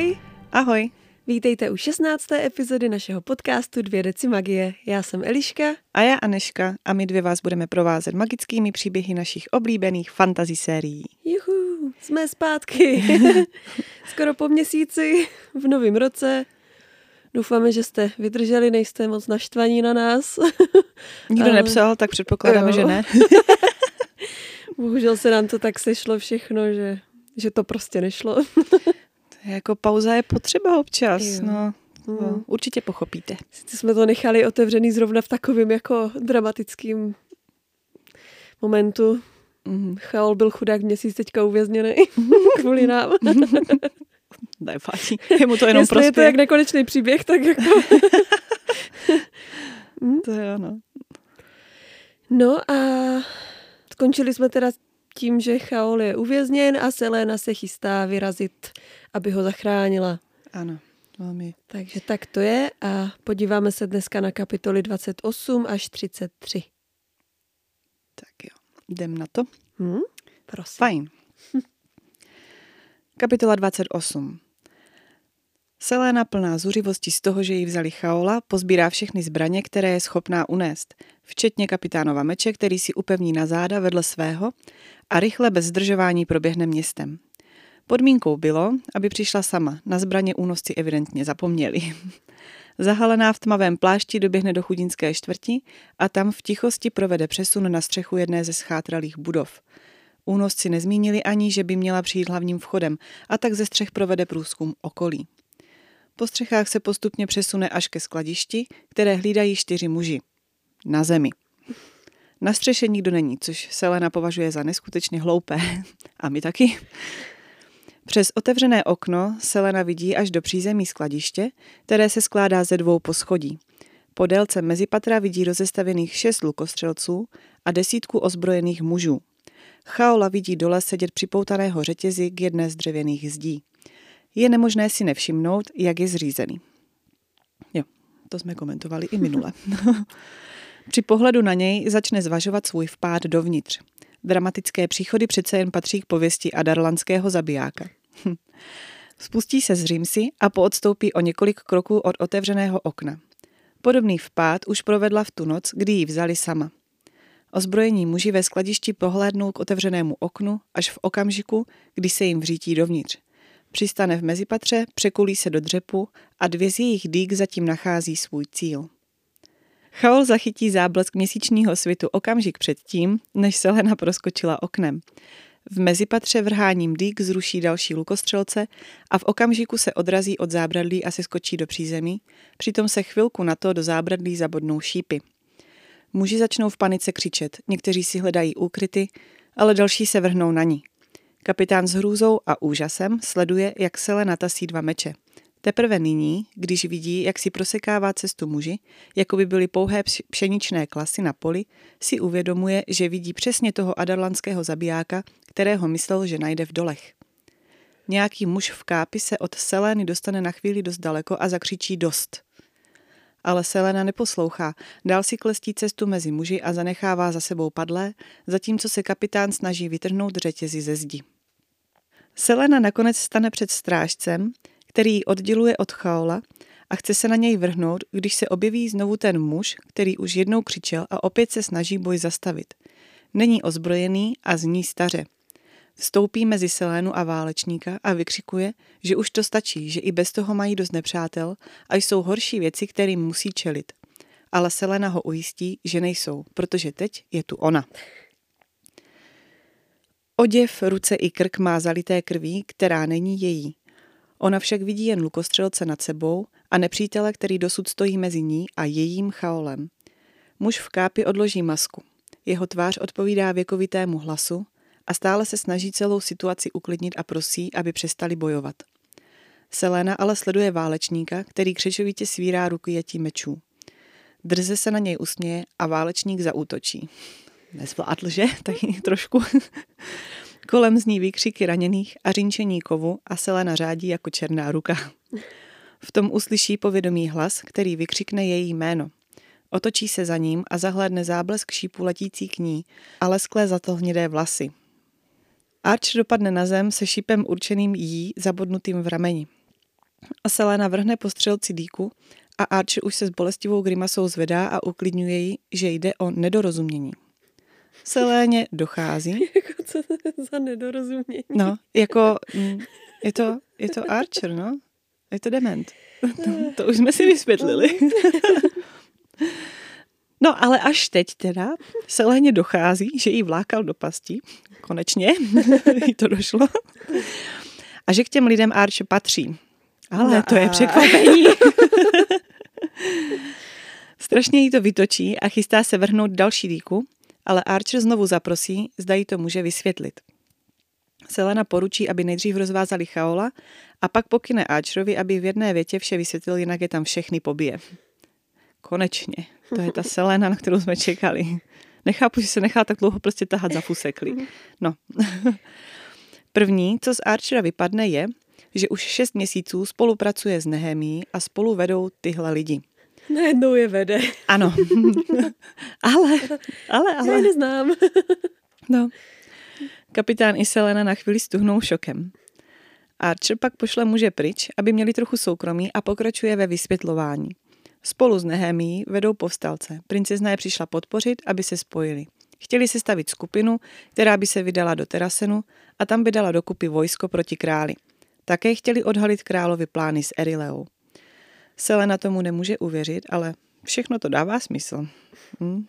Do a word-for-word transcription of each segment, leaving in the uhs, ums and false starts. Ahoj. Ahoj. Vítejte u šestnácté epizody našeho podcastu Dvě decimagie. Já jsem Eliška. A já Aneška. A my dvě vás budeme provázet magickými příběhy našich oblíbených fantasy sérií. Juhu, jsme zpátky. Skoro po měsíci, v novém roce. Doufáme, že jste vydrželi, nejste moc naštvaní na nás. Nikdo nepsal, tak předpokládáme, jo. Že ne. Bohužel se nám to tak sešlo všechno, že, že to prostě nešlo. Jako pauza je potřeba občas, no, no, určitě pochopíte. Sice jsme to nechali otevřený zrovna v takovém jako dramatickém momentu. Mm. Chaol byl chudák měsíc teďka uvězněný kvůli nám. Nevadí, je mu to jenom prostě. Jestli je to jak nekonečný příběh, tak jako... To je ono. No a skončili jsme teda tím, že Chaol je uvězněn a Celaena se chystá vyrazit, aby ho zachránila. Ano, velmi. Takže tak to je a podíváme se dneska na kapitoly dvacet osm až třicet tři. Tak jo, jdem na to. Hmm? Prosím. Fajn. Hm. Kapitola dvacet osm. Celaena plná zuřivosti z toho, že jí vzali Chaola, pozbírá všechny zbraně, které je schopná unést, včetně kapitánova meče, který si upevní na záda vedle svého a rychle bez zdržování proběhne městem. Podmínkou bylo, aby přišla sama, na zbraně únosci evidentně zapomněli. Zahalená v tmavém plášti doběhne do chudinské čtvrti a tam v tichosti provede přesun na střechu jedné ze schátralých budov. Únosci nezmínili ani, že by měla přijít hlavním vchodem a tak ze střech provede průzkum okolí. Po střechách se postupně přesune až ke skladišti, které hlídají čtyři muži. Na zemi. Na střeše nikdo není, což Celaena považuje za neskutečně hloupé. A my taky. Přes otevřené okno Celaena vidí až do přízemí skladiště, které se skládá ze dvou poschodí. Po délce mezipatra vidí rozestavěných šest lukostřelců a desítku ozbrojených mužů. Chaola vidí dole sedět připoutaného řetězy k jedné z dřevěných zdí. Je nemožné si nevšimnout, jak je zřízený. Jo, to jsme komentovali i minule. Při pohledu na něj začne zvažovat svůj vpád dovnitř. Dramatické příchody přece jen patří k pověsti adarlanského zabijáka. Spustí se z římsy a poodstoupí o několik kroků od otevřeného okna. Podobný vpád už provedla v tu noc, kdy ji vzali sama. Ozbrojení muži ve skladišti pohlédnou k otevřenému oknu až v okamžiku, kdy se jim vřítí dovnitř. Přistane v mezipatře, překulí se do dřepu a dvě z jejich dýk zatím nachází svůj cíl. Chaol zachytí záblesk měsíčního svitu okamžik předtím, než Celaena proskočila oknem. V mezipatře vrháním dýk zruší další lukostřelce a v okamžiku se odrazí od zábradlí a se skočí do přízemí, přitom se chvilku na to do zábradlí zabodnou šípy. Muži začnou v panice křičet, někteří si hledají úkryty, ale další se vrhnou na ní. Kapitán s hrůzou a úžasem sleduje, jak Celaena tasí dva meče. Teprve nyní, když vidí, jak si prosekává cestu muži, jako by byly pouhé pšeničné klasy na poli, si uvědomuje, že vidí přesně toho adarlanského zabijáka, kterého myslel, že najde v dolech. Nějaký muž v kápi se od Celaeny dostane na chvíli dost daleko a zakřičí dost. Ale Celaena neposlouchá, dál si klestí cestu mezi muži a zanechává za sebou padlé, zatímco se kapitán snaží vytrhnout řetězy ze zdi. Celaena nakonec stane před strážcem, který ji odděluje od Chaola a chce se na něj vrhnout, když se objeví znovu ten muž, který už jednou křičel a opět se snaží boj zastavit. Není ozbrojený a zní staře. Vstoupí mezi Celaenu a válečníka a vykřikuje, že už to stačí, že i bez toho mají dost nepřátel a jsou horší věci, kterým musí čelit. Ale Celaena ho ujistí, že nejsou, protože teď je tu ona. Oděv, ruce i krk má zalité krví, která není její. Ona však vidí jen lukostřelce nad sebou a nepřítele, který dosud stojí mezi ní a jejím Chaolem. Muž v kápi odloží masku. Jeho tvář odpovídá věkovitému hlasu a stále se snaží celou situaci uklidnit a prosí, aby přestali bojovat. Celaena ale sleduje válečníka, který křečovitě svírá rukojetí mečů. Drze se na něj usměje a válečník zaútočí. Nezvládl, že? Taky trošku. Kolem zní výkřiky raněných a řinčení kovu a Celaena řádí jako černá ruka. V tom uslyší povědomý hlas, který vykřikne její jméno. Otočí se za ním a zahlédne záblesk šípu letící k ní a lesklé zlatohnědé vlasy. Archer dopadne na zem se šípem určeným jí zabodnutým v rameni. a Celaena vrhne po střelci dýku a Archer už se s bolestivou grimasou zvedá a uklidňuje ji, že jde o nedorozumění. Celaeně dochází. Jako co to je za nedorozumění? No, jako je to, je to Archer, no. Je to dement. To, to už jsme si vysvětlili. No, ale až teď teda Celaeně dochází, že jí vlákal do pasti. Konečně jí to došlo. A že k těm lidem Archer patří. Ale no to je překvapení. Strašně jí to vytočí a chystá se vrhnout další dýku, ale Archer znovu zaprosí, zda jí to může vysvětlit. Celaena poručí, aby nejdřív rozvázali Chaola a pak pokyne Archerovi, aby v jedné větě vše vysvětlil, jinak je tam všechny pobije. Konečně. To je ta Celaena, na kterou jsme čekali. Nechápu, že se nechá tak dlouho prostě tahat za fusekly. No. První, co z Archera vypadne, je, že už šest měsíců spolupracuje s Nehemií a spolu vedou tyhle lidi. Najednou je vede. Ano. ale, ale, ale. Já je neznám. No. Kapitán i Celaena na chvíli stuhnou šokem. Archer pak pošle muže pryč, aby měli trochu soukromí a pokračuje ve vysvětlování. Spolu s Nehemií vedou povstalce. Princezna je přišla podpořit, aby se spojili. Chtěli sestavit skupinu, která by se vydala do Terasenu a tam by dala dokupy vojsko proti králi. Také chtěli odhalit královi plány s Erileou. Celaena tomu nemůže uvěřit, ale všechno to dává smysl. Hm?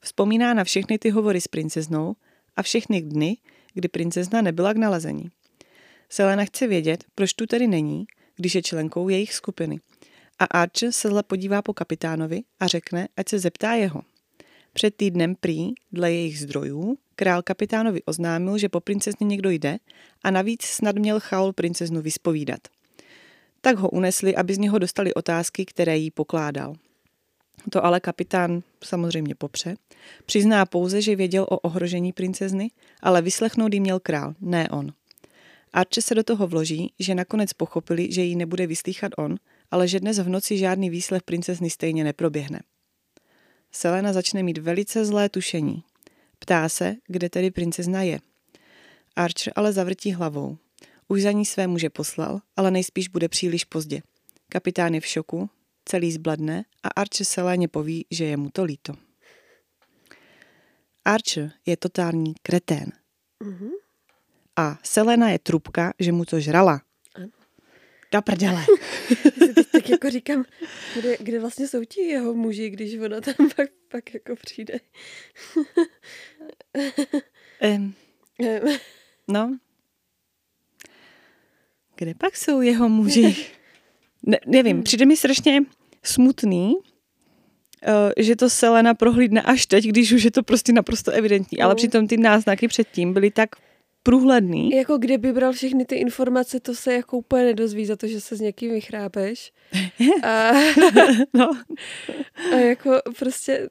Vzpomíná na všechny ty hovory s princeznou a všechny dny, kdy princezna nebyla k nalezení. Celaena chce vědět, proč tu tedy není, když je členkou jejich skupiny. A Archer se zle podívá po kapitánovi a řekne, ať se zeptá jeho. Před týdnem prý, dle jejich zdrojů, král kapitánovi oznámil, že po princezně někdo jde a navíc snad měl Chaol princeznu vyspovídat. Tak ho unesli, aby z něho dostali otázky, které jí pokládal. To ale kapitán samozřejmě popře. Přizná pouze, že věděl o ohrožení princezny, ale vyslechnout jí měl král, ne on. Archer se do toho vloží, že nakonec pochopili, že ji nebude vyslýchat on, ale že dnes v noci žádný výslech princezny stejně neproběhne. Celaena začne mít velice zlé tušení. Ptá se, kde tedy princezna je. Archer ale zavrtí hlavou. Už za ní své muže poslal, ale nejspíš bude příliš pozdě. Kapitán je v šoku, celý zbladne a Archer Celaeně poví, že je mu to líto. Archer je totální kretén. Mm-hmm. A Celaena je trubka, že mu to žrala. Do prdele. Tak jako říkám, kde, kde vlastně jsou ti jeho muži, když ona tam pak, pak jako přijde. um, no. Kde pak jsou jeho muži? Ne, nevím, přijde mi strašně smutný, že to Celaena prohlídne až teď, když už je to prostě naprosto evidentní. Ale přitom ty náznaky předtím byly tak průhledný. Jako kdyby bral všechny ty informace, to se jako úplně nedozví za to, že se s někým vychrápeš. A, no. a jako prostě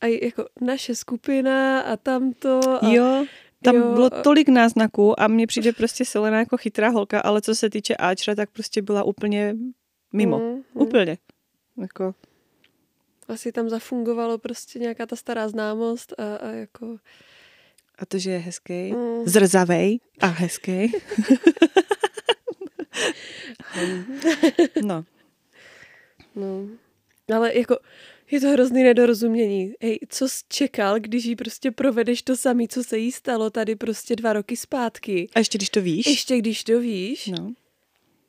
a jako naše skupina a tamto. A, jo, tam jo, bylo tolik náznaků a mně přijde prostě Celaena jako chytrá holka, ale co se týče Archera, tak prostě byla úplně mimo. Mm, mm. Úplně. Jako. Asi tam zafungovalo prostě nějaká ta stará známost a, a jako a to, že je hezký, mm. zrzavej a hezký. no. no. Ale jako je to hrozný nedorozumění. Hej, co jsi čekal, když jí prostě provedeš to samé, co se jí stalo tady prostě dva roky zpátky. A ještě když to víš. Ještě když to víš. No.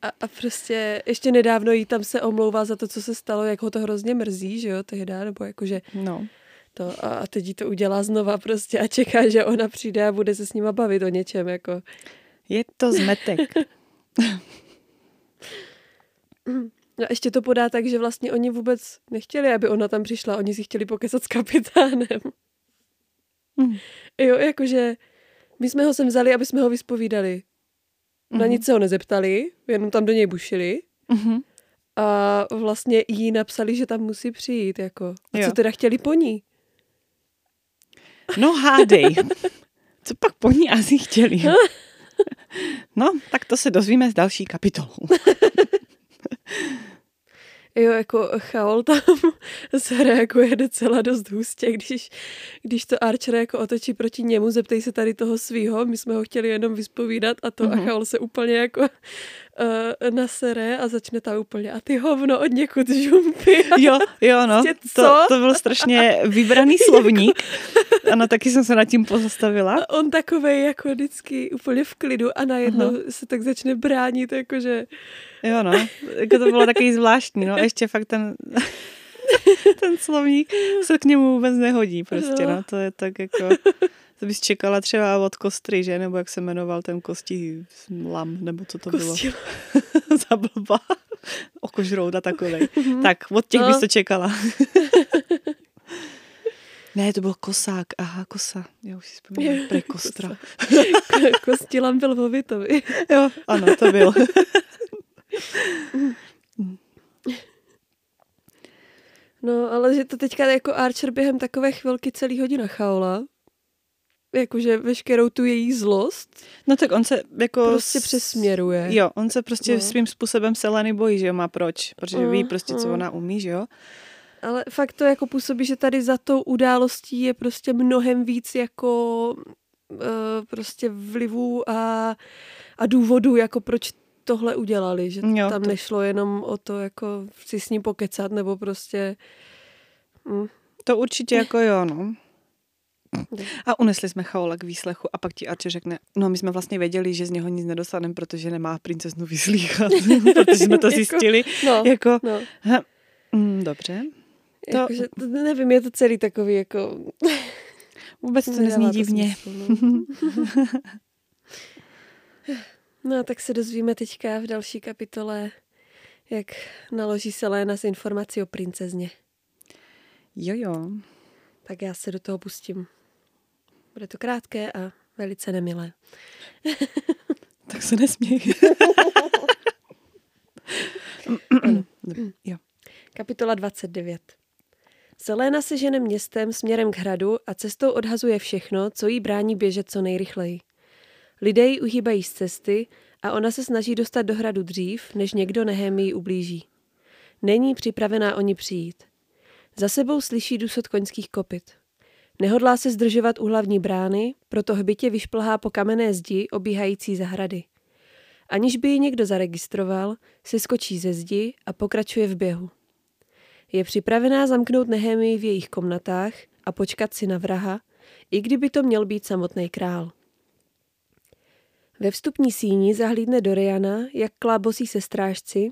A, a prostě ještě nedávno jí tam se omlouvá za to, co se stalo, jak ho to hrozně mrzí, že jo, tehda, nebo jakože no. To a teď jí to udělá znova prostě a čeká, že ona přijde a bude se s nima bavit o něčem. Jako. Je to zmetek. A ještě to podá tak, že vlastně oni vůbec nechtěli, aby ona tam přišla. Oni si chtěli pokecat s kapitánem. Mm. Jo, jakože my jsme ho sem vzali, aby jsme ho vyspovídali. Na mm-hmm. nic se ho nezeptali, jenom tam do něj bušili. Mm-hmm. A vlastně jí napsali, že tam musí přijít. Jako. A co teda chtěli po ní? No hádej, co pak po ní asi chtěli? No, tak to se dozvíme z další kapitolou. Jo, jako Chaol tam se reaguje docela dost hustě, když, když to Archer jako otočí proti němu, zeptej se tady toho svýho, my jsme ho chtěli jenom vyspovídat a to mm-hmm. a Chaol se úplně jako uh, nasere a začne tam úplně a ty hovno od někud žumpy. Jo, jo, no. To, to byl strašně vybraný slovník. Ano, taky jsem se nad tím pozastavila. A on takovej jako vždycky úplně v klidu a najednou uh-huh. se tak začne bránit, jakože... Jo, no. Jako to bylo takový zvláštní, no. A ještě fakt ten... ten slovník se k němu vůbec nehodí prostě, no. no. To je tak jako... To bys čekala třeba od Kostry, že? Nebo jak se jmenoval ten kostí lam, nebo co to Kostil. Bylo. Za blba. Okožrout a takovej. Tak, od těch no. bys to čekala. Ne, to byl Kosák. Aha, Kosa. Já už si vzpomínám. Pre Kostra. Kostí lam byl Vovitovi. Jo, ano, to byl. No, ale že to teďka jako Archer během takové chvilky celý hodina Chaola. Jakože veškerou tu její zlost. No tak on se jako... Prostě přesměruje. Jo, on se prostě no. svým způsobem Celaeny bojí, že jo, má proč. Protože uh, ví prostě, uh. co ona umí, že jo. Ale fakt to jako působí, že tady za tou událostí je prostě mnohem víc jako uh, prostě vlivů a, a důvodů, jako proč tohle udělali. Že jo, tam to... nešlo jenom o to, jako si s ní pokecat, nebo prostě... Mm. To určitě jako jo, no. A unesli jsme Chaola k výslechu a pak ti Archer řekne, no my jsme vlastně věděli, že z něho nic nedostaneme, protože nemá princeznu vyslýchat, protože jsme to zjistili. No, jako, no. Ha, mm, dobře. To, jako, že, to nevím, je to celý takový, jako... Vůbec to nezní divně. Smysl, no. No a tak se dozvíme teďka v další kapitole, jak naloží Celaena s informací o princezně. Jojo. Tak já se do toho pustím. Bude to krátké a velice nemilé. Tak se nesměj. Kapitola dvacet devět. Celaena se žene městem směrem k hradu a cestou odhazuje všechno, co jí brání běžet co nejrychleji. Lidé ji uhýbají z cesty a ona se snaží dostat do hradu dřív, než někdo Nehemii ublíží. Není připravená o ní přijít. Za sebou slyší dusot koňských kopyt. Nehodlá se zdržovat u hlavní brány, proto hbitě vyšplhá po kamenné zdi obíhající zahrady. Aniž by ji někdo zaregistroval, se skočí ze zdi a pokračuje v běhu. Je připravená zamknout Nehemii v jejich komnatách a počkat si na vraha, i kdyby to měl být samotný král. Ve vstupní síni zahlídne Doriana, jak klábosí se strážci,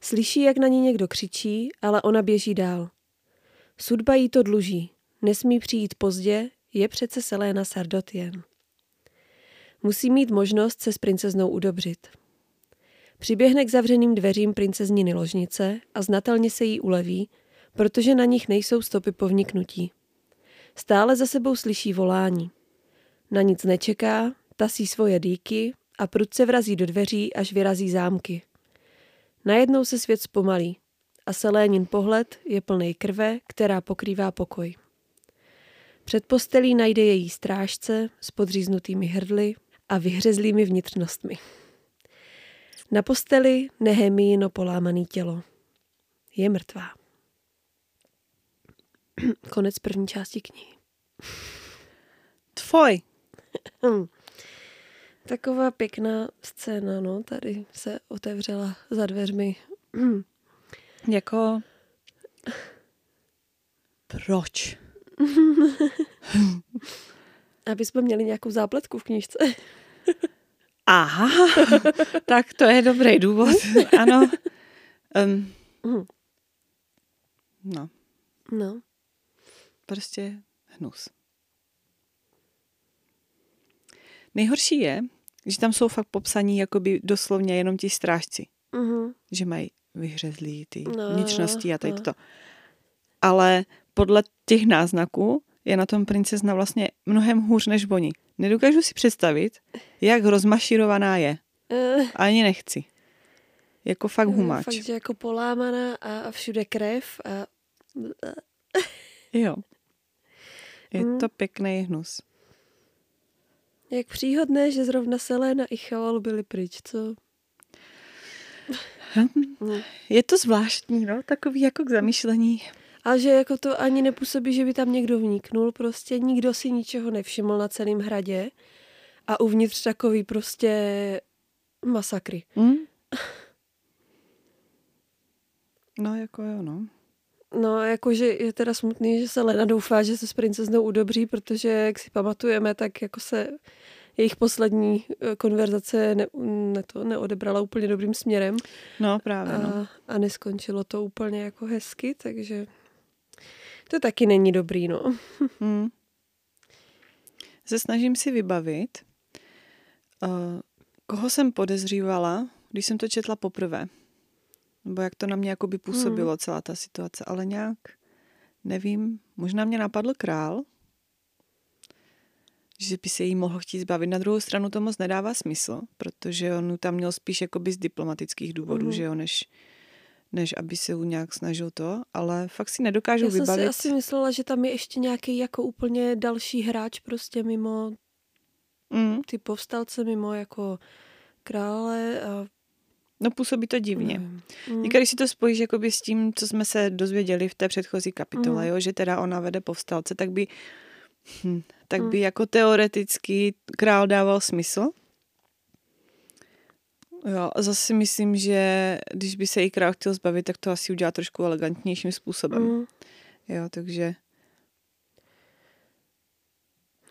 slyší, jak na ní někdo křičí, ale ona běží dál. Sudba jí to dluží, nesmí přijít pozdě, je přece Celaena Sardotien. Musí mít možnost se s princeznou udobřit. Přiběhne k zavřeným dveřím princezní ložnice a znatelně se jí uleví, protože na nich nejsou stopy po vniknutí. Stále za sebou slyší volání. Na nic nečeká, tasí svoje dýky a prudce vrazí do dveří, až vyrazí zámky. Najednou se svět zpomalí. A Celaenin pohled je plnej krve, která pokrývá pokoj. Před postelí najde její strážce s podříznutými hrdly a vyhřezlými vnitřnostmi. Na posteli Nehemiino polámané tělo. Je mrtvá. Konec první části knihy. Tvoj! Taková pěkná scéna, no, tady se otevřela za dveřmi. Jako, proč? Aby jsme měli nějakou zápletku v knížce. Aha, tak to je dobrý důvod. Ano. Um. No. No. Prostě hnus. Nejhorší je, že tam jsou fakt popsaní jakoby doslovně jenom ti strážci. Uh-huh. Že mají vyhřezlí ty no, vnitřnosti a tak to. No. Ale podle těch náznaků je na tom princezna vlastně mnohem hůř než oni. Nedokážu si představit, jak rozmaširovaná je. Uh, Ani nechci. Jako fakt humáč. Fakt, že jako polámaná a všude krev a... Jo. Je to pěkný hnus. Jak příhodné, že zrovna Celaena i Chaol byli pryč, co? Je to zvláštní, no, takový jako k zamýšlení. A že jako to ani nepůsobí, že by tam někdo vniknul, prostě nikdo si ničeho nevšiml na celém hradě a uvnitř takový prostě masakry. Mm? No, jako jo, no. No, jakože je teda smutný, že se Lena doufá, že se s princeznou udobří, protože, jak si pamatujeme, tak jako se jejich poslední konverzace ne, ne to, neodebrala úplně dobrým směrem. No, právě, a, no. A neskončilo to úplně jako hezky, takže to taky není dobrý, no. Hmm. Se snažím si vybavit, koho jsem podezřívala, když jsem to četla poprvé. Nebo jak to na mě jako by působilo hmm. celá ta situace, ale nějak nevím, možná mě napadl král, že by se jí mohl chtít zbavit. Na druhou stranu to moc nedává smysl, protože on tam měl spíš jakoby z diplomatických důvodů, hmm. že jo, než, než aby se ho nějak snažil to, ale fakt si nedokážu vybavit. Já jsem vybavit. si asi myslela, že tam je ještě nějaký jako úplně další hráč prostě mimo hmm. ty povstalce, mimo jako krále a no, působí to divně. Mm. Když si to spojíš jakoby s tím, co jsme se dozvěděli v té předchozí kapitole, mm. jo, že teda ona vede povstalce, tak by hm, tak mm. by jako teoreticky král dával smysl. Jo, zase myslím, že když by se i král chtěl zbavit, tak to asi udělá trošku elegantnějším způsobem. Mm. Jo, takže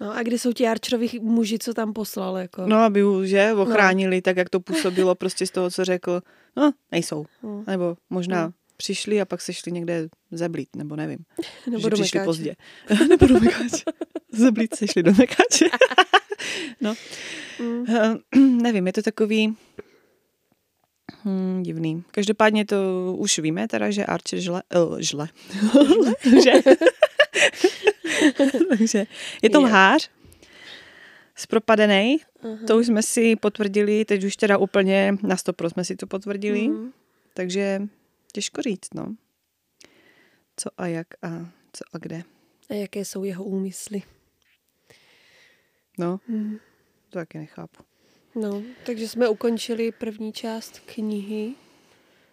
no a kde jsou ti Archerovi muži, co tam poslal? Jako? No, aby ho, že, ochránili, no. Tak jak to působilo prostě z toho, co řekl. No, nejsou. No. Nebo možná no. přišli a pak se šli někde zeblít, nebo nevím. Nebo do přišli mekáče. Pozdě. Nebo do mekáče. Zeblít se šli do mekáče. No. Mm. Nevím, je to takový hmm, divný. Každopádně to už víme, teda, že Archer žle. El, žle. Že? Takže je to lhář zpropadenej, uh-huh. to už jsme si potvrdili, teď už teda úplně na sto procent jsme si to potvrdili, uh-huh. takže těžko říct, no. Co a jak a co a kde. A jaké jsou jeho úmysly. No, uh-huh. to taky nechápu. No, takže jsme ukončili první část knihy,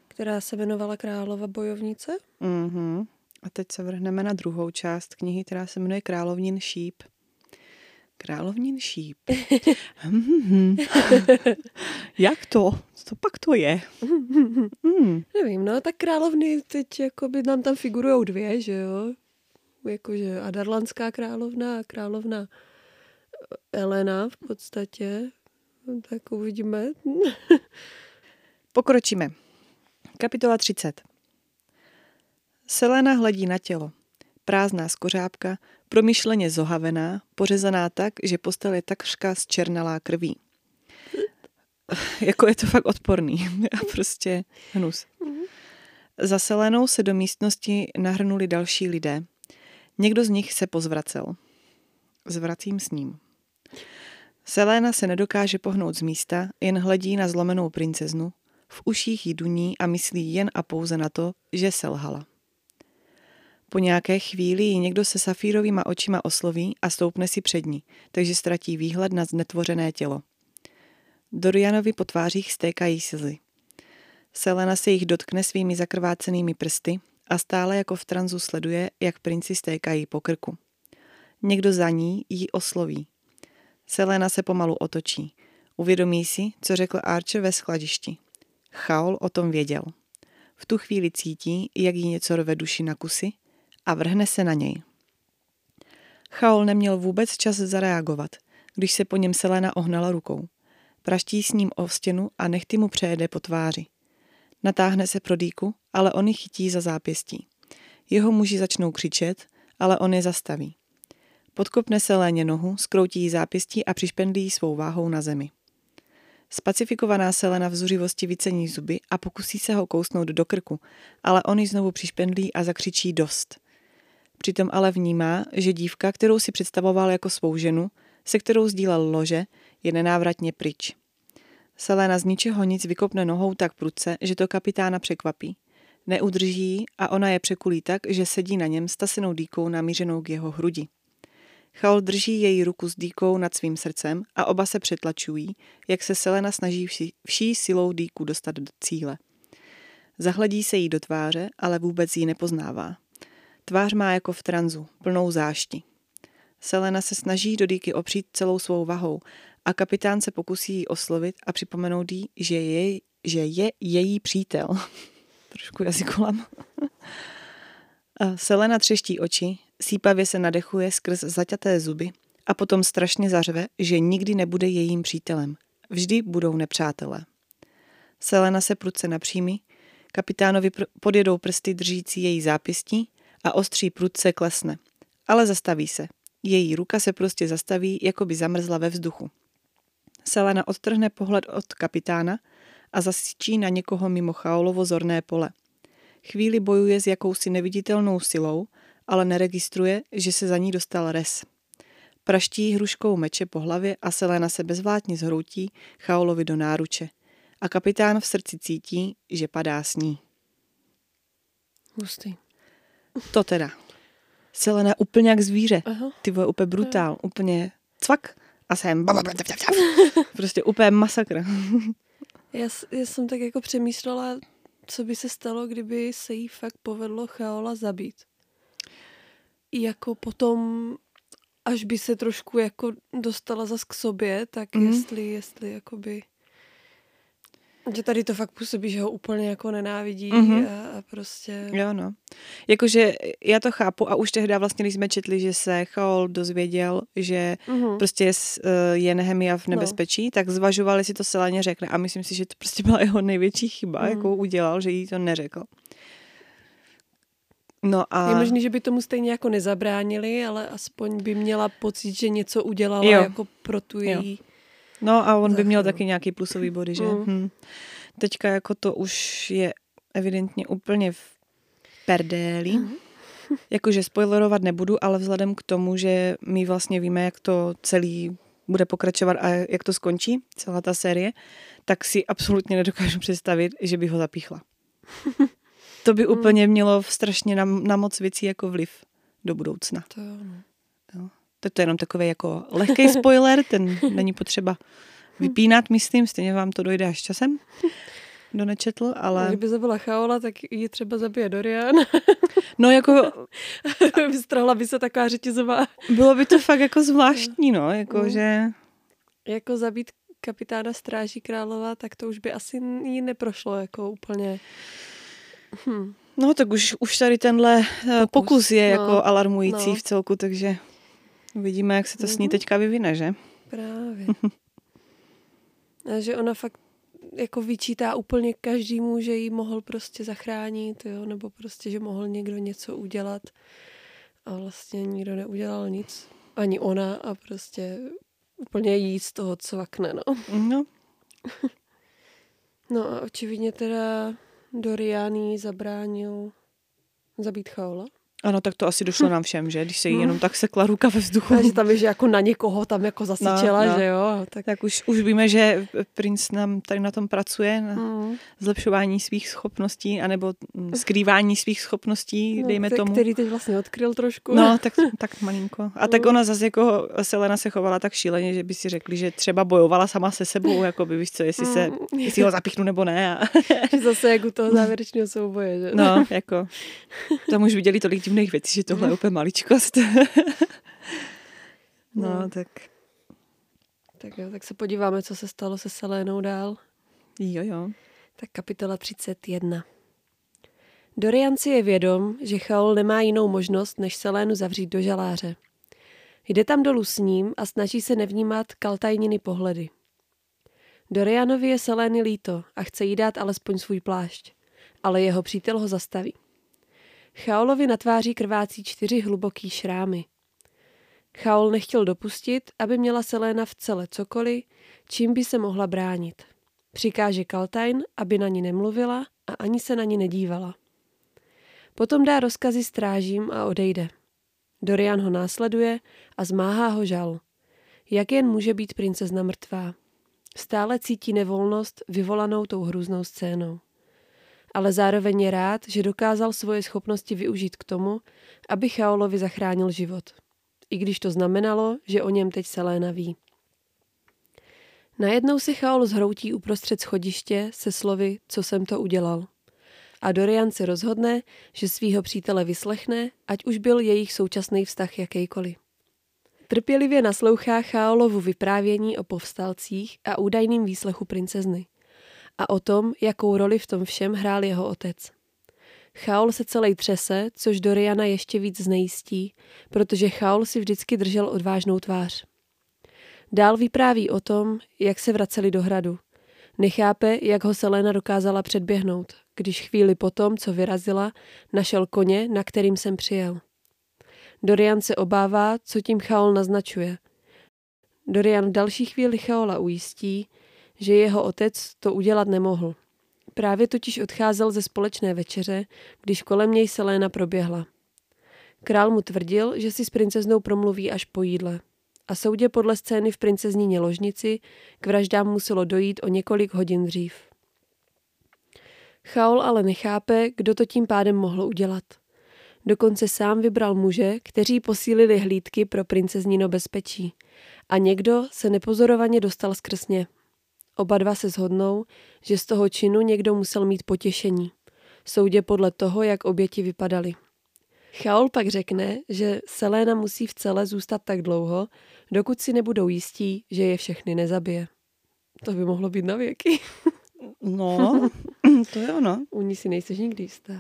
která se jmenovala Králova bojovnice. Mhm. Uh-huh. A teď se vrhneme na druhou část knihy, která se jmenuje Královnin šíp. Královnin šíp. Mm-hmm. Jak to? Co pak to je? Mm. Nevím, no tak královny teď jakoby nám tam figurujou dvě, že jo? Jakože Adarlanská královna a královna Elena v podstatě. Tak uvidíme. Pokročíme. Kapitola třicet. Celaena hledí na tělo. Prázdná skořápka, promyšleně zohavená, pořezaná tak, že postel je takřka zčernalá krví. Jako je to fakt odporný. A prostě hnus. Za Celaenou se do místnosti nahrnuli další lidé. Někdo z nich se pozvracel. Zvracím s ním. Celaena se nedokáže pohnout z místa, jen hledí na zlomenou princeznu. V uších jí duní a myslí jen a pouze na to, že selhala. Po nějaké chvíli ji někdo se safírovýma očima osloví a stoupne si před ní, takže ztratí výhled na znetvořené tělo. Dorianovi po tvářích stékají slzy. Celaena se jich dotkne svými zakrvácenými prsty a stále jako v tranzu sleduje, jak princi stékají po krku. Někdo za ní ji osloví. Celaena se pomalu otočí. Uvědomí si, co řekl Archer ve skladišti. Chaol o tom věděl. V tu chvíli cítí, jak jí něco rve duši na kusy, a vrhne se na něj. Chaol neměl vůbec čas zareagovat, když se po něm Celaena ohnala rukou. Praští s ním o stěnu a nechty mu přejede po tváři. Natáhne se pro dýku, ale on ji chytí za zápěstí. Jeho muži začnou křičet, ale on je zastaví. Podkopne Celaeně nohu, skroutí jí zápěstí a přišpendlí ji svou váhou na zemi. Spacifikovaná Celaena v zuřivosti vycení zuby a pokusí se ho kousnout do krku, ale on ji znovu přišpendlí a zakřičí dost. Přitom ale vnímá, že dívka, kterou si představoval jako svou ženu, se kterou sdílel lože, je nenávratně pryč. Celaena z ničeho nic vykopne nohou tak prudce, že to kapitána překvapí. Neudrží ji a ona je překulí tak, že sedí na něm s tasenou dýkou namířenou k jeho hrudi. Chaol drží její ruku s dýkou nad svým srdcem a oba se přetlačují, jak se Celaena snaží vší, vší silou dýku dostat do cíle. Zahledí se jí do tváře, ale vůbec ji nepoznává. Tvář má jako v tranzu, plnou zášti. Celaena se snaží do dýky opřít celou svou vahou a kapitán se pokusí ji oslovit a připomenout jí, že, jej, že je její přítel. Trošku jazykolám. Celaena třeští oči, sípavě se nadechuje skrz zaťaté zuby a potom strašně zařve, že nikdy nebude jejím přítelem. Vždy budou nepřátelé. Celaena se prudce napřímí, kapitánovi pr- podjedou prsty držící její zápěstí a ostří prudce klesne. Ale zastaví se. Její ruka se prostě zastaví, jako by zamrzla ve vzduchu. Celaena odtrhne pohled od kapitána a zasyčí na někoho mimo Chaolovo zorné pole. Chvíli bojuje s jakousi neviditelnou silou, ale neregistruje, že se za ní dostal res. Praští hruškou meče po hlavě a Celaena se bezvládně zhroutí Chaolovi do náruče. A kapitán v srdci cítí, že padá s ní. Hustý. To teda. Celaena úplně jak zvíře. Aha. Ty vole, úplně brutál. Aha. Úplně cvak a jsem. Prostě úplně masakr. Já, já jsem tak jako přemýšlela, co by se stalo, kdyby se jí fakt povedlo Chaola zabít. Jako potom, až by se trošku jako dostala zas k sobě, tak mm. jestli, jestli jakoby... Že tady to fakt působí, že ho úplně jako nenávidí mm-hmm. a, a prostě... Jo, no. Jakože já to chápu a už tehdy vlastně, když jsme četli, že se Chaol dozvěděl, že mm-hmm. prostě je, je Nehemia v nebezpečí, no. tak zvažovali, si to Celaeně řekne a myslím si, že to prostě byla jeho největší chyba, mm-hmm. jakou udělal, že jí to neřekl. No a... Je možný, že by tomu stejně jako nezabránili, ale aspoň by měla pocit, že něco udělala jo. jako pro tu její... Jo. No a on by měl taky nějaký plusový body, že? Mm. Hm. Teďka jako to už je evidentně úplně v perdéli. Mm. Jakože spoilerovat nebudu, ale vzhledem k tomu, že my vlastně víme, jak to celý bude pokračovat a jak to skončí, celá ta série, tak si absolutně nedokážu představit, že by ho zapíchla. To by úplně mělo strašně na, na moc věcí jako vliv do budoucna. To jo. Jo. Tak to je jenom takový jako lehký spoiler, ten není potřeba vypínat, myslím, stejně vám to dojde až časem, kdo nečetl, ale... Kdyby zabila Chaola, tak ji třeba zabije Dorian. No jako... Vystrahla by se taková řetězová... Bylo by to fakt jako zvláštní, no, jako mm. že... Jako zabít kapitána Stráží Králova, tak to už by asi jí neprošlo, jako úplně... Hm. No tak už, už tady tenhle pokus, pokus je no, jako alarmující no. v celku, takže... Vidíme, jak se to s ní teďka vyvine, že? Právě. A že ona fakt jako vyčítá úplně každému, že ji mohl prostě zachránit, jo? Nebo prostě, že mohl někdo něco udělat. A vlastně nikdo neudělal nic. Ani ona a prostě úplně jí z toho cvakne, no. No. No a očividně teda Dorian jí zabránil zabít Chaola. Ano, tak to asi došlo nám všem, že? Když se jí jenom tak sekla ruka ve vzduchu. Takže tam je, že jako na někoho tam jako zasičela, no, no. že jo? Tak, tak už, už víme, že princ nám tady na tom pracuje, na mm. zlepšování svých schopností, anebo skrývání svých schopností, no, dejme te, tomu. Který teď vlastně odkryl trošku. No, tak, tak malinko. A tak ona zase jako Celaena se chovala tak šíleně, že by si řekli, že třeba bojovala sama se sebou, jako by víš co, jestli, se, jestli ho zapíchnu nebo ne. A... Zase jako toho závěrečného souboje, že? No, jako. Tam už viděli tolik divných věcí, že tohle je úplně maličkost. No, tak. Tak jo, tak se podíváme, co se stalo se Celaenou dál. Jo, jo. Tak kapitola třicet jedna. Dorian si je vědom, že Chaol nemá jinou možnost, než Celaenu zavřít do žaláře. Jde tam dolů s ním a snaží se nevnímat Kaltaininy pohledy. Dorianovi je Celaeny líto a chce jí dát alespoň svůj plášť, ale jeho přítel ho zastaví. Chaolovi na tváři krvácí čtyři hluboký šrámy. Chaol nechtěl dopustit, aby měla Celaena v cele cokoliv, čím by se mohla bránit. Přikáže Kaltain, aby na ní nemluvila a ani se na ní nedívala. Potom dá rozkazy strážím a odejde. Dorian ho následuje a zmáhá ho žal. Jak jen může být princezna mrtvá? Stále cítí nevolnost vyvolanou tou hrůznou scénou. Ale zároveň je rád, že dokázal svoje schopnosti využít k tomu, aby Chaolovi zachránil život. I když to znamenalo, že o něm teď Celaena ví. Najednou se Chaol zhroutí uprostřed schodiště se slovy, co jsem to udělal. A Dorian se rozhodne, že svýho přítele vyslechne, ať už byl jejich současný vztah jakýkoliv. Trpělivě naslouchá Chaolovu vyprávění o povstalcích a údajným výslechu princezny. a o tom, jakou roli v tom všem hrál jeho otec. Chaol se celej třese, což Doriana ještě víc znejistí, protože Chaol si vždycky držel odvážnou tvář. Dál vypráví o tom, jak se vraceli do hradu. Nechápe, jak ho Celaena dokázala předběhnout, když chvíli potom, co vyrazila, našel koně, na kterým jsem přijel. Dorian se obává, co tím Chaol naznačuje. Dorian v další chvíli Chaola ujistí, že jeho otec to udělat nemohl. Právě totiž odcházel ze společné večeře, když kolem něj Celaena proběhla. Král mu tvrdil, že si s princeznou promluví až po jídle. A soudě podle scény v princeznině ložnici k vraždám muselo dojít o několik hodin dřív. Chaol ale nechápe, kdo to tím pádem mohl udělat. Dokonce sám vybral muže, kteří posílili hlídky pro princeznino bezpečí. A někdo se nepozorovaně dostal skrz ně. Oba dva se shodnou, že z toho činu někdo musel mít potěšení, soudě podle toho, jak oběti vypadaly. Chaol pak řekne, že Celaena musí v cele zůstat tak dlouho, dokud si nebudou jistí, že je všechny nezabije. To by mohlo být na věky. No, to je ono. U ní si nejseš nikdy jistá.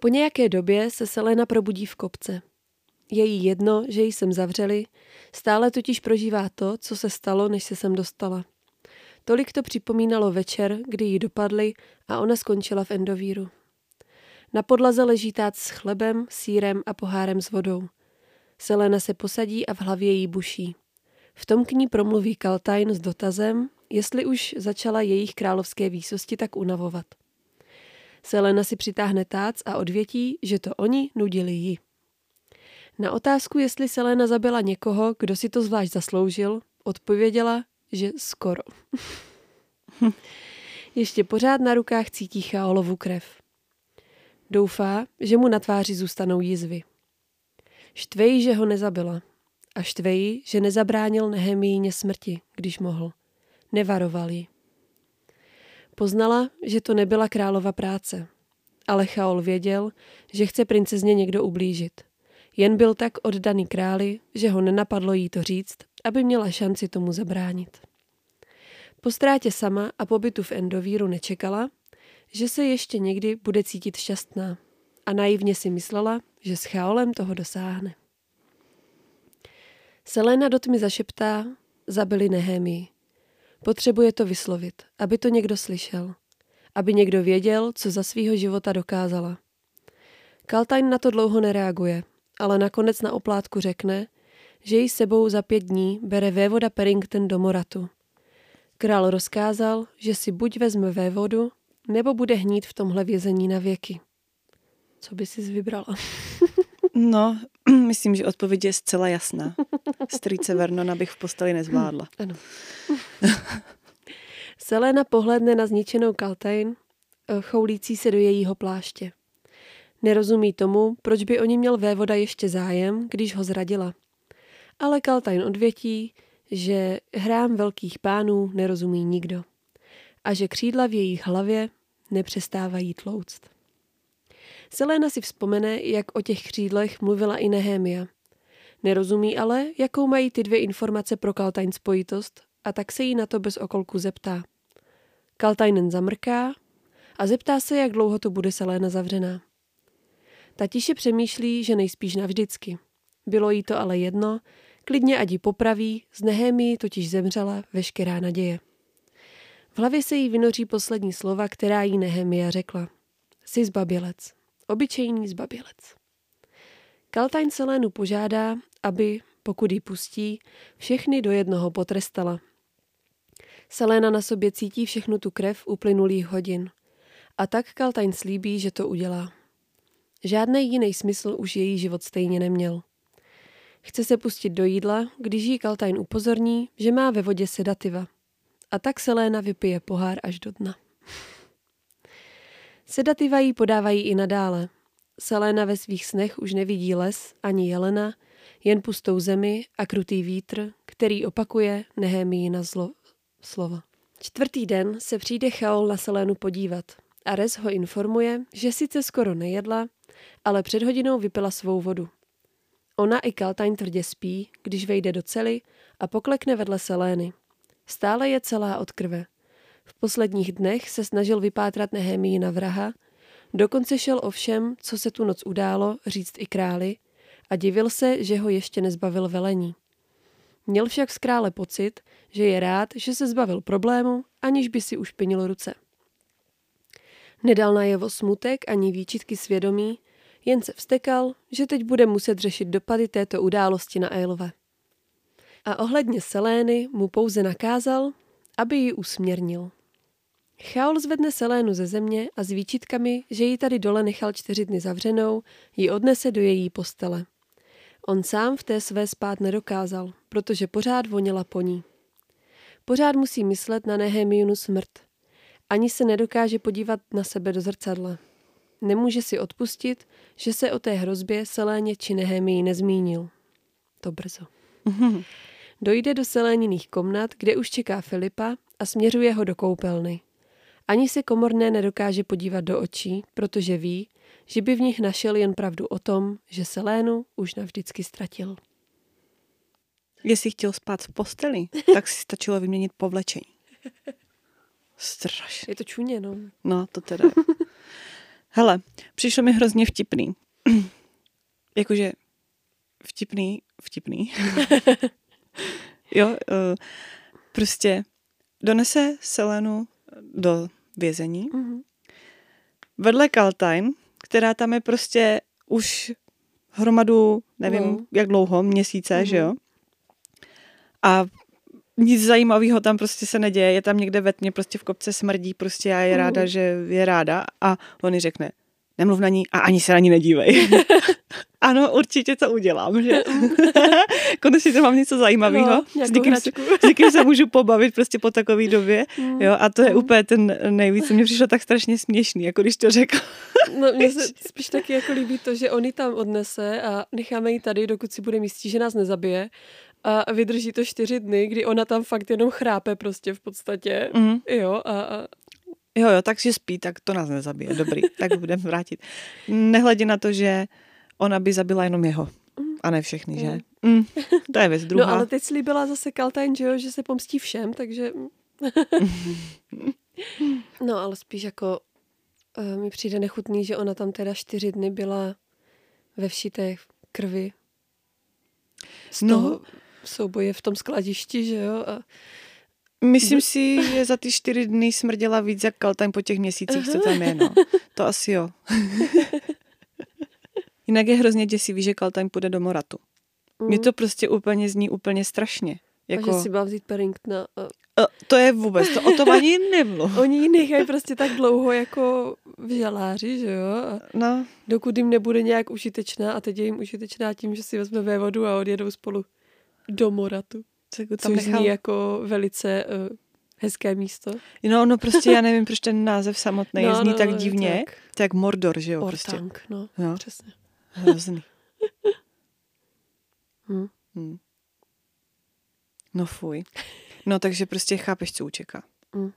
Po nějaké době se Celaena probudí v kopce. Je jí jedno, že ji sem zavřeli, stále totiž prožívá to, co se stalo, než se sem dostala. Tolik to připomínalo večer, kdy ji dopadli a ona skončila v Endovíru. Na podlaze leží tác s chlebem, sýrem a pohárem s vodou. Celaena se posadí a v hlavě jí buší. V tom k ní promluví Kaltain s dotazem, jestli už začala jejich královské výsosti tak unavovat. Celaena si přitáhne tác a odvětí, že to oni nudili ji. Na otázku, jestli Celaena zabila někoho, kdo si to zvlášť zasloužil, odpověděla, že skoro. Ještě pořád na rukách cítí Chaolovu krev. Doufá, že mu na tváři zůstanou jizvy. Štvejí, že ho nezabila. A štvejí, že nezabránil Nehemíně smrti, když mohl. Nevaroval ji. Poznala, že to nebyla králova práce. Ale Chaol věděl, že chce princezně někdo ublížit. Jen byl tak oddaný králi, že ho nenapadlo jí to říct, aby měla šanci tomu zabránit. Po ztrátě sama a pobytu v Endovíru nečekala, že se ještě někdy bude cítit šťastná a naivně si myslela, že s Chaolem toho dosáhne. Celaena do tmy zašeptá, zabili Nehemii. Potřebuje to vyslovit, aby to někdo slyšel, aby někdo věděl, co za svýho života dokázala. Kaltain na to dlouho nereaguje, ale nakonec na oplátku řekne, že ji sebou za pět dní bere vévoda Perrington do Moratu. Král rozkázal, že si buď vezme vévodu, nebo bude hnít v tomhle vězení na věky. Co by jsi vybrala? No, myslím, že odpověď je zcela jasná. Strýce Vernona bych v posteli nezvládla. Ano. Celaena pohledne na zničenou Kaltain, choulící se do jejího pláště. Nerozumí tomu, proč by o ní měl vévoda ještě zájem, když ho zradila. Ale Kaltain odvětí, že hrám velkých pánů nerozumí nikdo. A že křídla v jejich hlavě nepřestávají tlouct. Celaena si vzpomene, jak o těch křídlech mluvila i Nehemia. Nerozumí ale, jakou mají ty dvě informace pro Kaltain spojitost, a tak se jí na to bez okolku zeptá. Kaltain zamrká a zeptá se, jak dlouho to bude Celaena zavřená. Ta tiše přemýšlí, že nejspíš navždycky. Bylo jí to ale jedno, klidně ať ji popraví, z Nehemii totiž zemřela veškerá naděje. V hlavě se jí vynoří poslední slova, která jí Nehemia řekla. Jsi zbabělec. Obyčejný zbabělec. Kaltain Celaenu požádá, aby, pokud ji pustí, všechny do jednoho potrestala. Celaena na sobě cítí všechnu tu krev uplynulých hodin. A tak Kaltain slíbí, že to udělá. Žádný jiný smysl už její život stejně neměl. Chce se pustit do jídla, když jí Kaltain upozorní, že má ve vodě sedativa. A tak Celaena vypije pohár až do dna. Sedativa jí podávají i nadále. Celaena ve svých snech už nevidí les ani jelena, jen pustou zemi a krutý vítr, který opakuje Nehemii na zlo- slova. Čtvrtý den se přijde Chaol na Celaenu podívat. Ares ho informuje, že sice skoro nejedla, ale před hodinou vypila svou vodu. Ona i Kaltain tvrdě spí, když vejde do cely a poklekne vedle Celaeny. Stále je celá od krve. V posledních dnech se snažil vypátrat Nehemii na vraha, dokonce šel o všem, co se tu noc událo, říct i králi a divil se, že ho ještě nezbavil velení. Měl však z krále pocit, že je rád, že se zbavil problému, aniž by si ušpinil ruce. Nedal najevo smutek ani výčitky svědomí, jen se vztekal, že teď bude muset řešit dopady této události na Eyllwe. A ohledně Celaeny mu pouze nakázal, aby ji usměrnil. Chaol zvedne Celaenu ze země a s výčitkami, že ji tady dole nechal čtyři dny zavřenou, ji odnese do její postele. On sám v té své spát nedokázal, protože pořád voněla po ní. Pořád musí myslet na Nehemiinu smrt. Ani se nedokáže podívat na sebe do zrcadla. Nemůže si odpustit, že se o té hrozbě Celaeně či Nehemii nezmínil. To brzo. Dojde do Celaeniných komnat, kde už čeká Filipa a směřuje ho do koupelny. Ani se komorné nedokáže podívat do očí, protože ví, že by v nich našel jen pravdu o tom, že Celaenu už navždycky ztratil. Jestli chtěl spát v posteli, tak si stačilo vyměnit povlečení. Strašně. Je to čuně, no. No, to teda je. Hele, přišlo mi hrozně vtipný. Jakože vtipný, vtipný. Jo, uh, prostě donese Celaenu do vězení. Mm-hmm. Vedle Kaltain, která tam je prostě už hromadu, nevím, no. jak dlouho, měsíce, mm-hmm. že jo? A nic zajímavého tam prostě se neděje, je tam někde ve tmě, prostě v kopce smrdí, prostě já je mm. ráda, že je ráda a on ji řekne, nemluv na ní a ani se na ní nedívej. Ano, určitě to udělám, že? Konečně tam mám něco zajímavého, no, s, někým, s někým se můžu pobavit prostě po takové době, mm. jo, a to je mm. úplně ten nejvíc, co mě přišlo tak strašně směšný, jako když to řekl. No, mně se spíš taky jako líbí to, že on ji tam odnese a necháme ji tady, dokud si bude jistí, že nás nezabije. A vydrží to čtyři dny, kdy ona tam fakt jenom chrápe prostě v podstatě. Mm. Jo, a, a... jo, jo, takže spí, tak to nás nezabije. Dobrý, tak budeme vrátit. Nehledě na to, že ona by zabila jenom jeho. Mm. A ne všechny, mm. že? Mm. To je věc druhá. No ale teď slíbila zase Kaltain, že jo, že se pomstí všem, takže... No ale spíš jako uh, mi přijde nechutný, že ona tam teda čtyři dny byla ve všité krvi. Z no. souboje v tom skladišti, že jo? A... Myslím si, že za ty čtyři dny smrděla víc jak Kaltain po těch měsících, aha. co tam je, no. To asi jo. Jinak je hrozně děsivý, že Kaltain půjde do Moratu. Mm. Mně to prostě úplně zní úplně strašně. Jako... A že si byla vzít Perringtona. A... A to je vůbec, to o tom ani nemluv. Oni ji nechají prostě tak dlouho jako v žaláři, že jo? No. Dokud jim nebude nějak užitečná a teď je jim užitečná tím, že si vezme vévodu a odjedou spolu do Moratu. Což nechal... zní jako velice uh, hezké místo. No, no prostě já nevím, proč ten název samotný no, zní no, tak divně. Tak. To je jak Mordor, že jo? Ortank, prostě. no, no, přesně. Hrozný. hmm. Hmm. No fuj. No takže prostě chápeš, co učeká. Mm.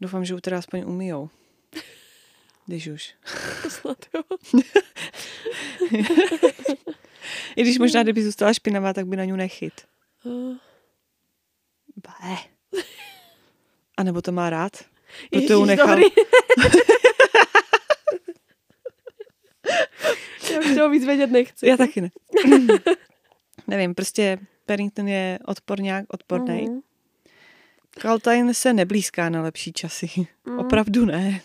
Doufám, že u teda aspoň umíjou. Když už. I když možná, kdyby zůstala špinavá, tak by na ňu nechyt. Bé. A nebo to má rád? Proto ji nechal. Já už toho víc vědět nechci. Já taky ne. Nevím, prostě... Perrington je odporňák, odpornej. Mm. Kaltain se neblízká na lepší časy. Mm. Opravdu ne.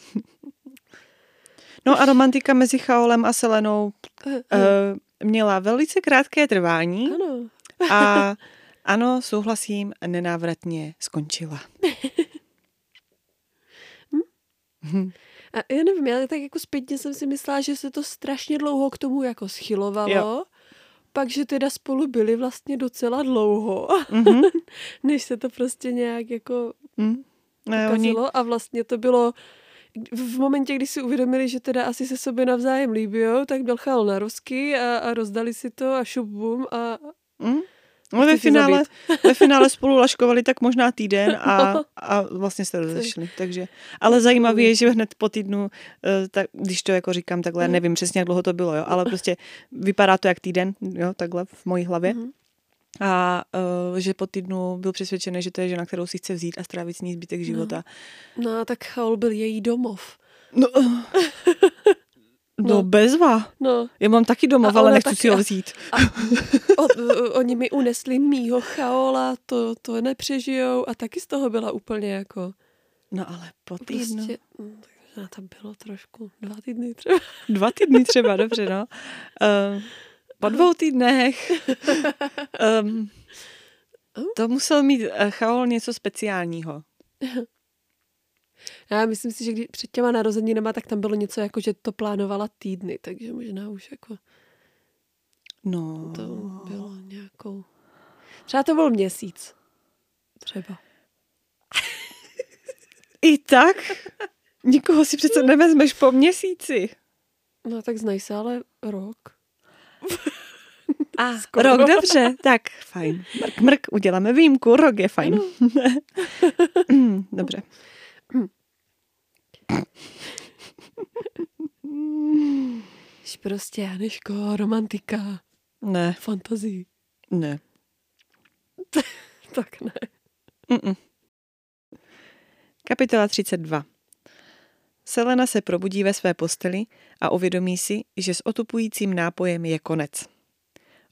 No a romantika mezi Chaolem a Celaenou uh, uh. Uh, měla velice krátké trvání. Ano. A ano, souhlasím, nenávratně skončila. hm? A já nevím, já tak jako zpětně jsem si myslela, že se to strašně dlouho k tomu jako schylovalo. Jo. Pak, že teda spolu byli vlastně docela dlouho, mm-hmm. než se to prostě nějak jako mm. ne, ukazilo oni... a vlastně to bylo v momentě, kdy si uvědomili, že teda asi se sobě navzájem líbijou, tak byl Chaol na rozky a, a rozdali si to a šup bum a... Mm. No, ve, finále, ve finále spolu laškovali tak možná týden a, a vlastně se rozešli. Takže. Ale zajímavé je, že hned po týdnu, tak, když to jako říkám takhle, nevím přesně, jak dlouho to bylo, jo, ale prostě vypadá to jak týden, jo, takhle v mojí hlavě. A uh, že po týdnu byl přesvědčený, že to je žena, kterou si chce vzít a strávit s ní zbytek života. No, no tak Chaol byl její domov. No, no, no bezva. No. Já mám taky domov, ale nechci si ho vzít. A, o, oni mi unesli mýho Chaola, to, to nepřežijou a taky z toho byla úplně jako... No ale po týdnu... Prostě, no, tam bylo trošku dva týdny třeba. Dva týdny třeba, dobře, no. Uh, Po dvou týdnech um, to musel mít Chaol něco speciálního. Já myslím si, že když před těma narozeninama, tak tam bylo něco jako, že to plánovala týdny, takže možná už jako no. To bylo nějakou... Třeba to byl měsíc. Třeba. I tak? Nikoho si přece nevezmeš po měsíci. No tak znají se ale rok. A skoro. Rok, dobře, tak fajn. Mrk, mrk, uděláme výjimku, rok je fajn. No. Dobře. Jsi prostě Janeško, romantika. Ne. Fantazii. Ne. Tak ne. Mm-mm. Kapitola třicet dva. Celaena se probudí ve své posteli a uvědomí si, že s otupujícím nápojem je konec.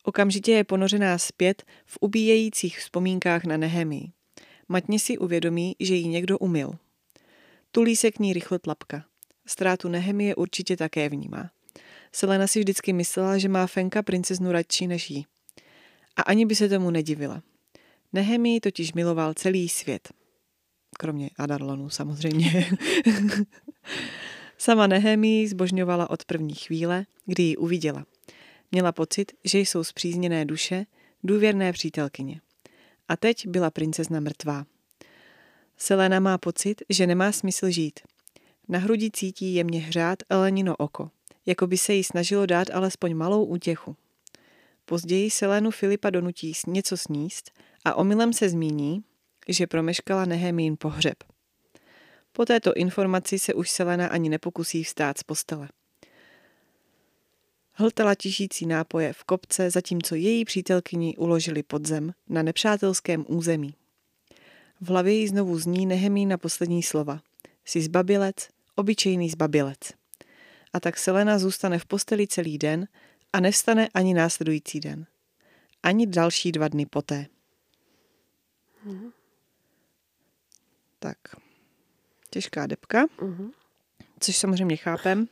Okamžitě je ponořená zpět v ubíjejících vzpomínkách na Nehemii. Matně si uvědomí, že ji někdo umyl. Tulí se k ní rychle tlapka. Ztrátu Nehemie určitě také vnímá. Celaena si vždycky myslela, že má Fenka princeznu radši než jí. A ani by se tomu nedivila. Nehemii totiž miloval celý svět. Kromě Adarlanu samozřejmě. Sama Nehemii zbožňovala od první chvíle, kdy ji uviděla. Měla pocit, že jsou spřízněné duše, důvěrné přítelkyně. A teď byla princezna mrtvá. Celaena má pocit, že nemá smysl žít. Na hrudi cítí jemně hřát Elenino oko, jako by se jí snažilo dát alespoň malou útěchu. Později Celaenu Filipa donutí něco sníst a omylem se zmíní, že promeškala Nehemín pohřeb. Po této informaci se už Celaena ani nepokusí vstát z postele. Hltala tišící nápoje v kopce, zatímco její přítelkyni uložili pod zem na nepřátelském území. V hlavě jí znovu zní Nehemí na poslední slova. Jsi zbabilec, obyčejný zbabilec. A tak Celaena zůstane v posteli celý den a nevstane ani následující den. Ani další dva dny poté. Mhm. Tak, těžká debka, uh-huh. Což samozřejmě chápem.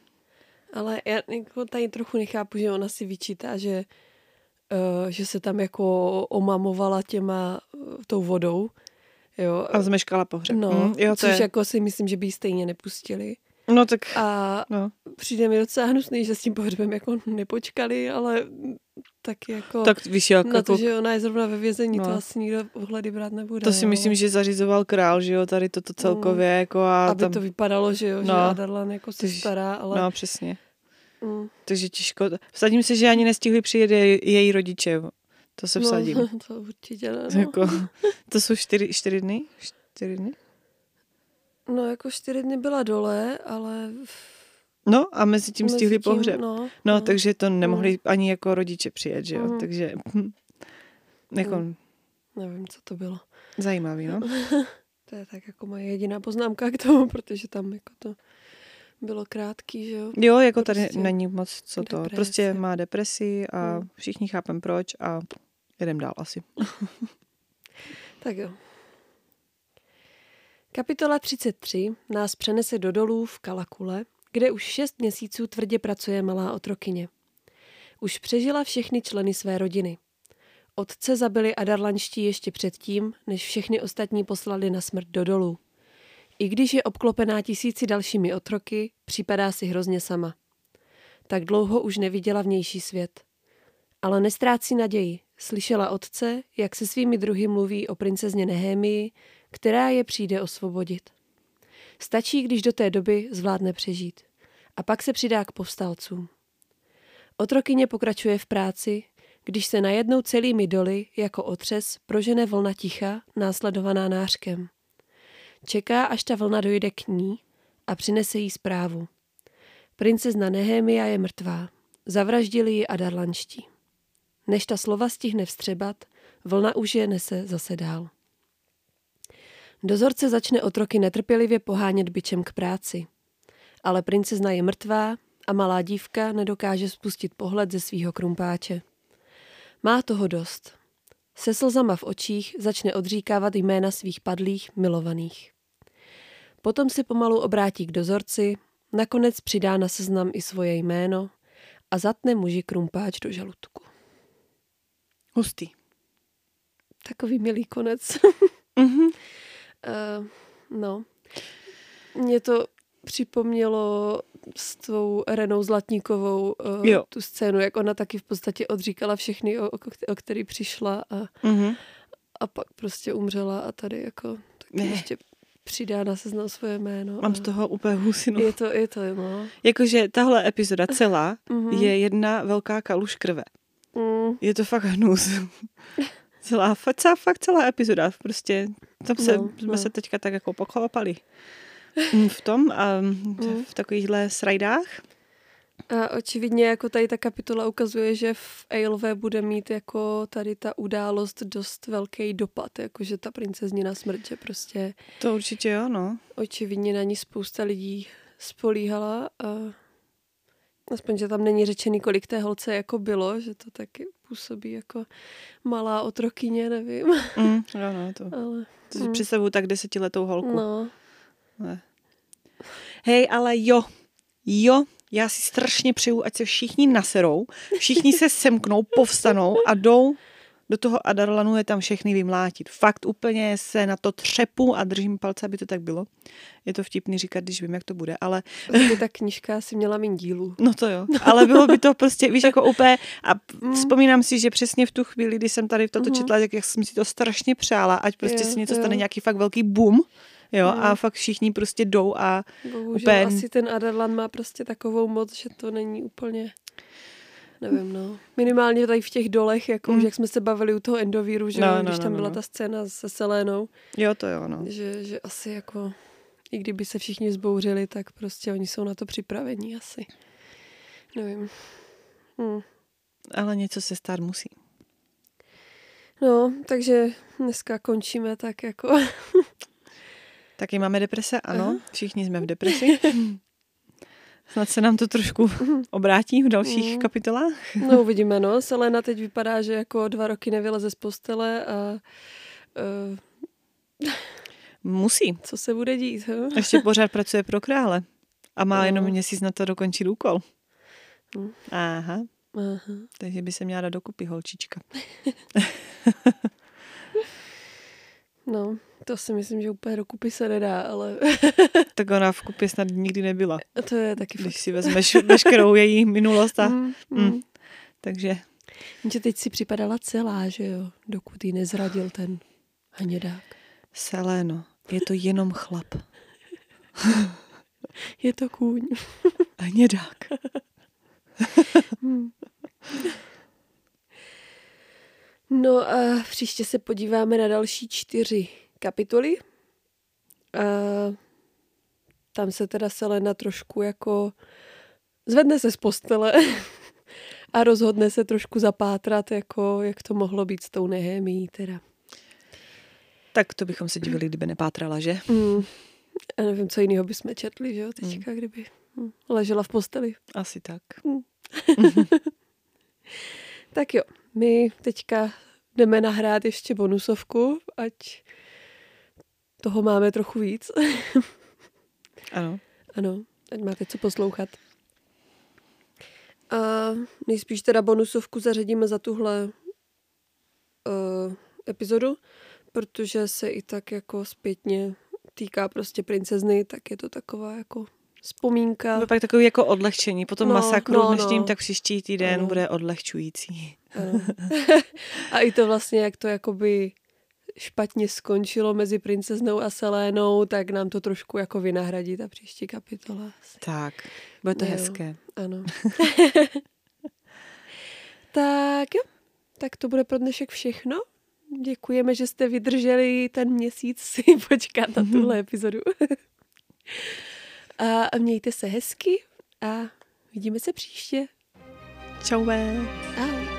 Ale já jako tady trochu nechápu, že ona si vyčítá, že, uh, že se tam jako omamovala těma uh, tou vodou. Jo. A zmeškala pohřeb. No, mm, jo, což je... jako si myslím, že by ji stejně nepustili. No tak, A no. Přijde mi docela hnusný, že s tím pohřbem jako nepočkali, ale tak jako tak víš, jako na to, že ona je zrovna ve vězení, no. To asi nikdo ohledy brát nebude. To si jo. myslím, že zařizoval král, že jo, tady toto celkově, mm. jako a aby tam... to vypadalo, že jo, no. Že Adarlan jako se Tež... stará, ale... No, přesně. Mm. Takže těžko. Vsadím se, že ani nestihli přijet její rodiče, to se vsadím. No, to určitě ne, no. Jako, to jsou čtyři, čtyři dny? Čtyři dny? No, jako čtyři dny byla dole, ale... No, a mezi tím mezi stihli tím, pohřeb. No, no, no, takže to nemohli mm. ani jako rodiče přijet, že jo? Mm. Takže... Jako... Mm. Nevím, co to bylo. Zajímavý, no? To je tak jako moje jediná poznámka k tomu, protože tam jako to bylo krátký, že jo? Jo, jako prostě tady není moc co depresi. To. Prostě má depresi a mm. všichni chápem proč a jedem dál asi. Tak jo. Kapitola třicet tři nás přenese do dolů v Kalakule, kde už šest měsíců tvrdě pracuje malá otrokyně. Už přežila všechny členy své rodiny. Otce zabili Adarlanští ještě předtím, než všechny ostatní poslali na smrt do dolů. I když je obklopená tisíci dalšími otroky, připadá si hrozně sama. Tak dlouho už neviděla vnější svět. Ale nestrácí naději. Slyšela otce, jak se svými druhy mluví o princezně Nehemii, která je přijde osvobodit. Stačí, když do té doby zvládne přežít. A pak se přidá k povstalcům. Otrokyně pokračuje v práci, když se najednou celými doly, jako otřes, prožene vlna ticha, následovaná nářkem. Čeká, až ta vlna dojde k ní a přinese jí zprávu. Princezna Nehemia je mrtvá. Zavraždili ji Adarlanští. Než ta slova stihne vstřebat, Vlna už je nese zase dál. Dozorce začne otroky netrpělivě pohánět bičem k práci. Ale princezna je mrtvá a malá dívka nedokáže spustit pohled ze svýho krumpáče. Má toho dost. Se slzama v očích začne odříkávat jména svých padlých milovaných. Potom se pomalu obrátí k dozorci, nakonec přidá na seznam i svoje jméno a zatne muži krumpáč do žaludku. Hustý. Takový milý konec. Mm-hmm. uh, no. Mě to připomnělo s tou Renou Zlatníkovou uh, tu scénu, jak ona taky v podstatě odříkala všechny, o, o, o který přišla a, mm-hmm. a pak prostě umřela a tady jako taky ne. ještě... přidá na seznam svoje jméno. Mám z toho úplně husinu. Je to, je to, no. Jakože tahle epizoda celá mm-hmm. je jedna velká kaluž krve. Mm. Je to fakt hnus. celá, fakt, celá, fakt celá epizoda. Prostě tam se, no, jsme no. se teďka tak jako pochopali. V tom a v takovýchhle srajdách. A očividně jako tady ta kapitola ukazuje, že v Eyllwe bude mít jako tady ta událost dost velký dopad, jakože ta princeznina smrt, že prostě... To určitě jo, no. Očividně na ní spousta lidí spolíhala a aspoň, že tam není řečený, kolik té holce jako bylo, že to taky působí jako malá otrokyně, nevím. Mm, jo, no, to. Ale, to si mm. představuju tak desetiletou holku. No. Ne. Hej, ale jo, jo, já si strašně přeju, ať se všichni naserou, všichni se semknou, povstanou a jdou do toho Adarlanu je tam všechny vymlátit. Fakt úplně se na to třepu a držím palce, aby to tak bylo. Je to vtipný říkat, když vím, jak to bude, ale... Vlastně ta knížka si měla mít dílu. No to jo, ale bylo by to prostě, víš, jako úplně... A vzpomínám si, že přesně v tu chvíli, kdy jsem tady toto četla, jak, jak jsem si to strašně přála, ať prostě je, se něco je. stane nějaký fakt velký boom. Jo, no. A fakt všichni prostě jdou a... Bohužel úplně... asi ten Adarlan má prostě takovou moc, že to není úplně... Nevím, no. Minimálně tady v těch dolech, jako mm. už jak jsme se bavili u toho Endovíru, že no, jo, no, když no, tam no, byla no. ta scéna se Celénou. Jo, to jo, no. Že, že asi jako, i kdyby se všichni zbouřili, tak prostě oni jsou na to připraveni asi. Nevím. Hm. Ale něco se stát musí. No, takže dneska končíme tak jako... Taky máme deprese, ano. Aha. Všichni jsme v depresi. Snad se nám to trošku obrátí v dalších mm. kapitolách. No uvidíme, no. Celaena teď vypadá, že jako dva roky nevyleze z postele a... Uh, Musí. Co se bude dít, he? Ještě pořád pracuje pro krále. A má no. jenom měsíc na to dokončit úkol. Mm. Aha. Aha. Takže by se měla dát dokupy holčička. No, to si myslím, že úplně do kupy se nedá, ale... Tak ona v kupě snad nikdy nebyla. To je taky fakt. Když si vezmeš veškerou její minulost a... Mm, mm. Takže... Že teď si připadala celá, že jo, dokud ji nezradil ten hnědák. Celaeno, je to jenom chlap. Je to kůň. Hnědák. Mm. No a příště se podíváme na další čtyři kapitoly. A tam se teda Celaena trošku jako zvedne se z postele a rozhodne se trošku zapátrat, jako jak to mohlo být s tou Nehemií teda. Tak to bychom se divili, kdyby nepátrala, že? Mm. A nevím, co jiného bychom četli, že jo, teďka, mm. kdyby ležela v posteli. Asi tak. Mm. Tak jo, my teďka jdeme nahrát ještě bonusovku, ať toho máme trochu víc. Ano. Ano, ať máte co poslouchat. A nejspíš teda bonusovku zařadíme za tuhle uh, epizodu, protože se i tak jako zpětně týká prostě princezny, tak je to taková jako... vzpomínka. Byl pak takový jako odlehčení. Potom no, masakru no, dnešním, no. tak příští týden ano. bude odlehčující. Ano. A i to vlastně, jak to jakoby špatně skončilo mezi princeznou a Celénou, tak nám to trošku jako vynahradí ta příští kapitola. Asi. Tak, bude to jo. hezké. Ano. Tak jo, tak to bude pro dnešek všechno. Děkujeme, že jste vydrželi ten měsíc si počkat na tuhle epizodu. A mějte se hezky a vidíme se příště. Čau. Ahoj.